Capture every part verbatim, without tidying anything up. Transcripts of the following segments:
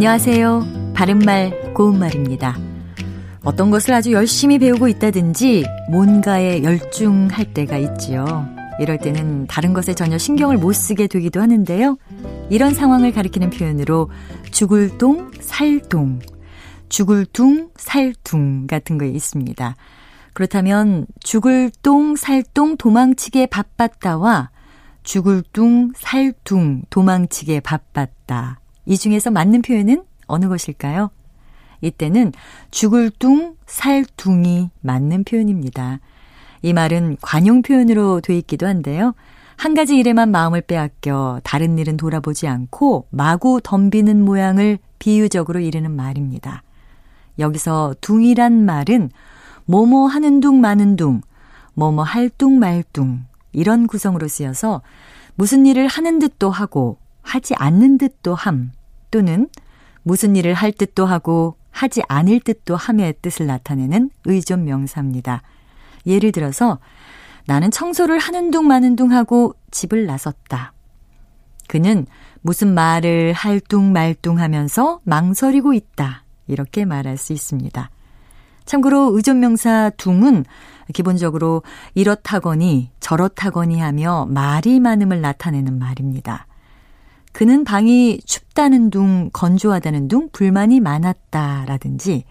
안녕하세요. 바른말 고운말입니다. 어떤 것을 아주 열심히 배우고 있다든지 뭔가에 열중할 때가 있지요. 이럴 때는 다른 것에 전혀 신경을 못 쓰게 되기도 하는데요. 이런 상황을 가리키는 표현으로 죽을 동, 살 동, 죽을 둥, 살 둥 같은 거 있습니다. 그렇다면 죽을 동, 살 동 도망치게 바빴다와 죽을 둥, 살 둥 도망치게 바빴다. 이 중에서 맞는 표현은 어느 것일까요? 이때는 죽을 둥, 살 둥이 맞는 표현입니다. 이 말은 관용 표현으로 돼 있기도 한데요. 한 가지 일에만 마음을 빼앗겨 다른 일은 돌아보지 않고 마구 덤비는 모양을 비유적으로 이르는 말입니다. 여기서 둥이란 말은 뭐뭐 하는 둥 마는 둥, 뭐뭐 할 둥 말 둥 이런 구성으로 쓰여서 무슨 일을 하는 듯도 하고 하지 않는 듯도 함 또는 무슨 일을 할 듯도 하고 하지 않을 듯도 함의 뜻을 나타내는 의존 명사입니다. 예를 들어서 나는 청소를 하는 둥 마는 둥 하고 집을 나섰다. 그는 무슨 말을 할 둥 말 둥 하면서 망설이고 있다. 이렇게 말할 수 있습니다. 참고로 의존 명사 둥은 기본적으로 이렇다거니 저렇다거니 하며 말이 많음을 나타내는 말입니다. 그는 방이 춥다는 둥, 건조하다는 둥, 불만이 많았다라든지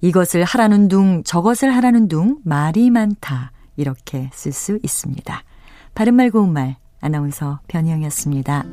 이것을 하라는 둥, 저것을 하라는 둥, 말이 많다 이렇게 쓸 수 있습니다. 바른말 고운말 아나운서 변희영이었습니다.